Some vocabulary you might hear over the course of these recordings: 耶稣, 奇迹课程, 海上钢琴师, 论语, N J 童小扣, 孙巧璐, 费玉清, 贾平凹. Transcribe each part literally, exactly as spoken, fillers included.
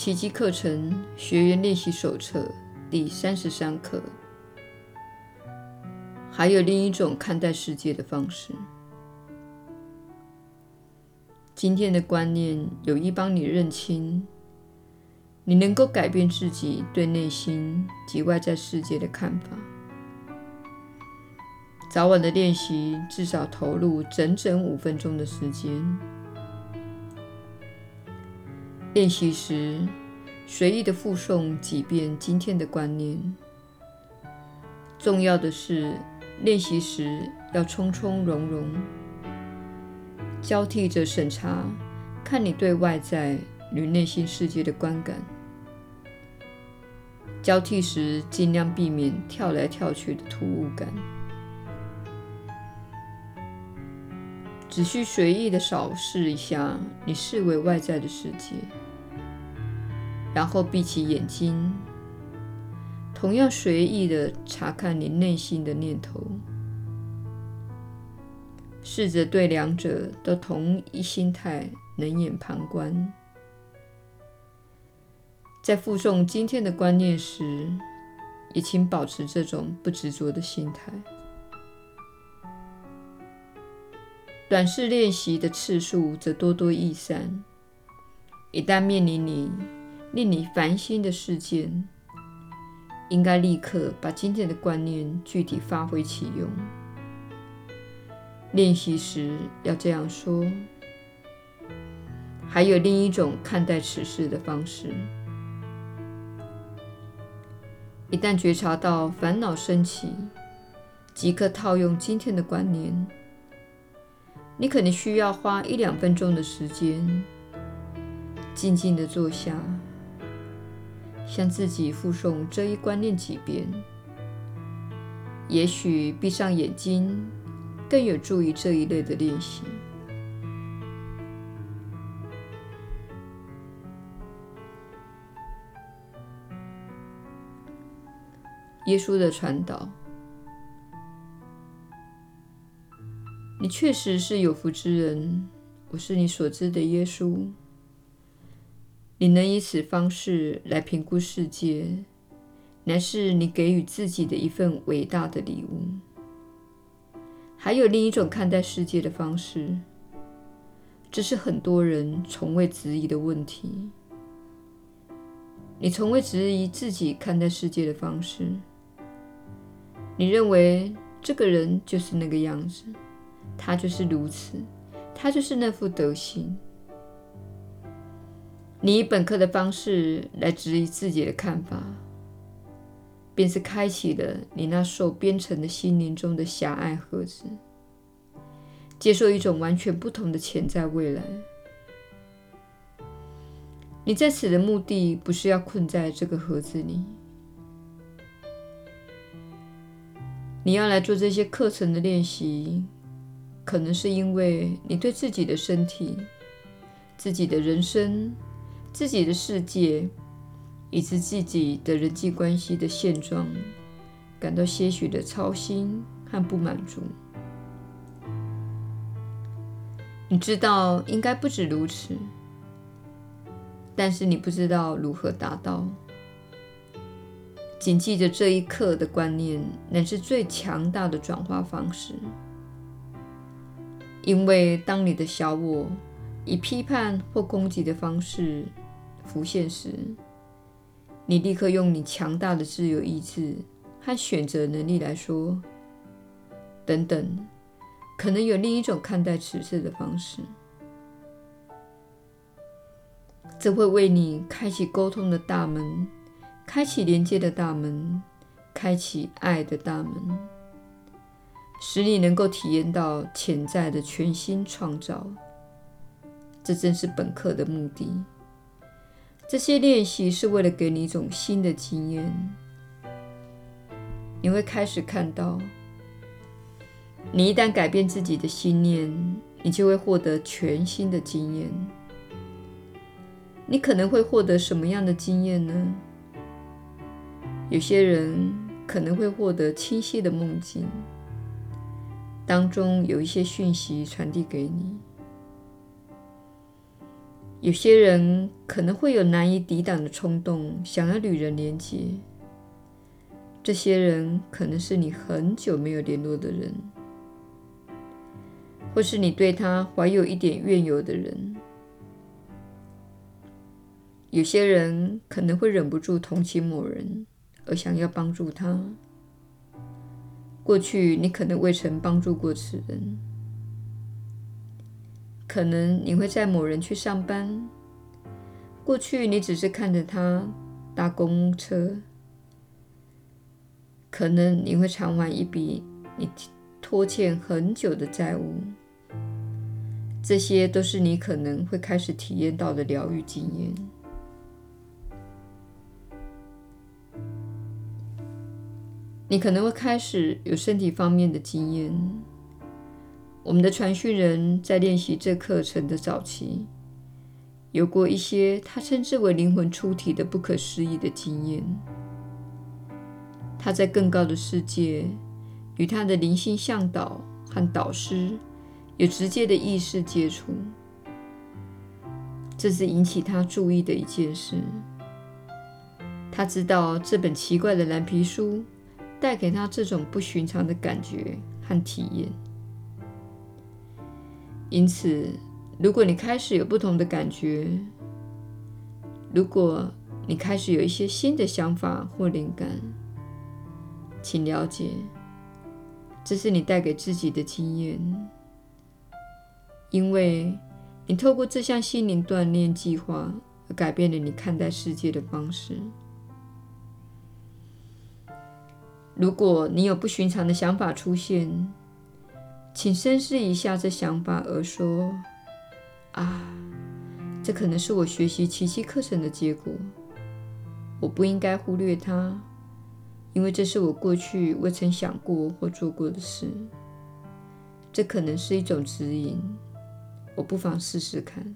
奇迹课程学员练习手册第三十三课。还有另一种看待世界的方式。今天的观念有意帮你认清你能够改变自己对内心及外在世界的看法。早晚的练习至少投入整整五分钟的时间。练习时随意的复诵几遍今天的观念。重要的是练习时要从从容容，交替着审查，看你对外在与内心世界的观感。交替时尽量避免跳来跳去的突兀感，只需随意的扫视一下你视为外在的世界，然后闭起眼睛，同样随意的查看你内心的念头。试着对两者都同一心态冷眼旁观。在复诵今天的观念时，也请保持这种不执着的心态。短视练习的次数则多多益善。一旦面临你令你烦心的事件，应该立刻把今天的观念具体发挥其用。练习时要这样说：还有另一种看待此事的方式。一旦觉察到烦恼升起，即刻套用今天的观念。你可能需要花一两分钟的时间，静静地坐下，向自己复诵这一观念几遍。也许闭上眼睛，更有助于这一类的练习。耶稣的传导，你确实是有福之人，我是你所知的耶稣。你能以此方式来评估世界，乃是你给予自己的一份伟大的礼物。还有另一种看待世界的方式，这是很多人从未质疑的问题。你从未质疑自己看待世界的方式。你认为这个人就是那个样子，他就是如此，他就是那副德行。你以本课的方式来质疑自己的看法，便是开启了你那受编程的心灵中的狭隘盒子，接受一种完全不同的潜在未来。你在此的目的不是要困在这个盒子里。你要来做这些课程的练习，可能是因为你对自己的身体、自己的人生、自己的世界，以及自己的人际关系的现状，感到些许的操心和不满足。你知道应该不止如此，但是你不知道如何达到。谨记着这一刻的观念，乃是最强大的转化方式。因为当你的小我以批判或攻击的方式浮现时，你立刻用你强大的自由意志和选择能力来说：等等，可能有另一种看待此事的方式。这会为你开启沟通的大门，开启连接的大门，开启爱的大门，使你能够体验到潜在的全新创造。这正是本课的目的。这些练习是为了给你一种新的经验。你会开始看到，你一旦改变自己的信念，你就会获得全新的经验。你可能会获得什么样的经验呢？有些人可能会获得清晰的梦境，当中有一些讯息传递给你。有些人可能会有难以抵挡的冲动，想要与人连结。这些人可能是你很久没有联络的人，或是你对他怀有一点怨尤的人。有些人可能会忍不住同情某人，而想要帮助他。过去你可能未曾帮助过此人。可能你会在某人去上班，过去你只是看着他搭公车。可能你会偿还一笔你拖欠很久的债务。这些都是你可能会开始体验到的疗愈经验。你可能会开始有身体方面的经验。我们的传讯人在练习这课程的早期，有过一些他称之为灵魂出体的不可思议的经验。他在更高的世界，与他的灵性向导和导师有直接的意识接触。这是引起他注意的一件事。他知道这本奇怪的蓝皮书带给他这种不寻常的感觉和体验。因此，如果你开始有不同的感觉，如果你开始有一些新的想法或灵感，请了解，这是你带给自己的经验。因为你透过这项心灵锻炼计划，而改变了你看待世界的方式。如果你有不寻常的想法出现，请深思一下这想法而说，啊，这可能是我学习奇迹课程的结果，我不应该忽略它，因为这是我过去未曾想过或做过的事。这可能是一种指引，我不妨试试看。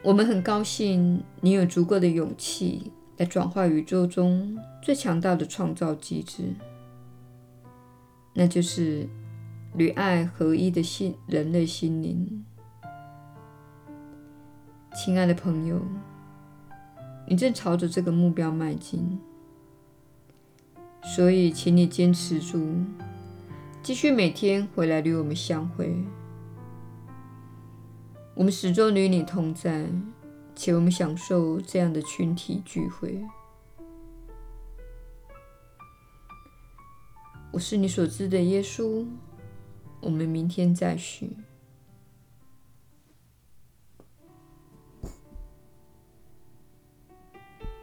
我们很高兴你有足够的勇气来转化宇宙中最强大的创造机制，那就是与爱合一的心人类心灵。亲爱的朋友，你正朝着这个目标迈进，所以请你坚持住，继续每天回来与我们相会。我们始终与你同在，且我们享受这样的群体聚会。我是你所知的耶稣，我们明天再续。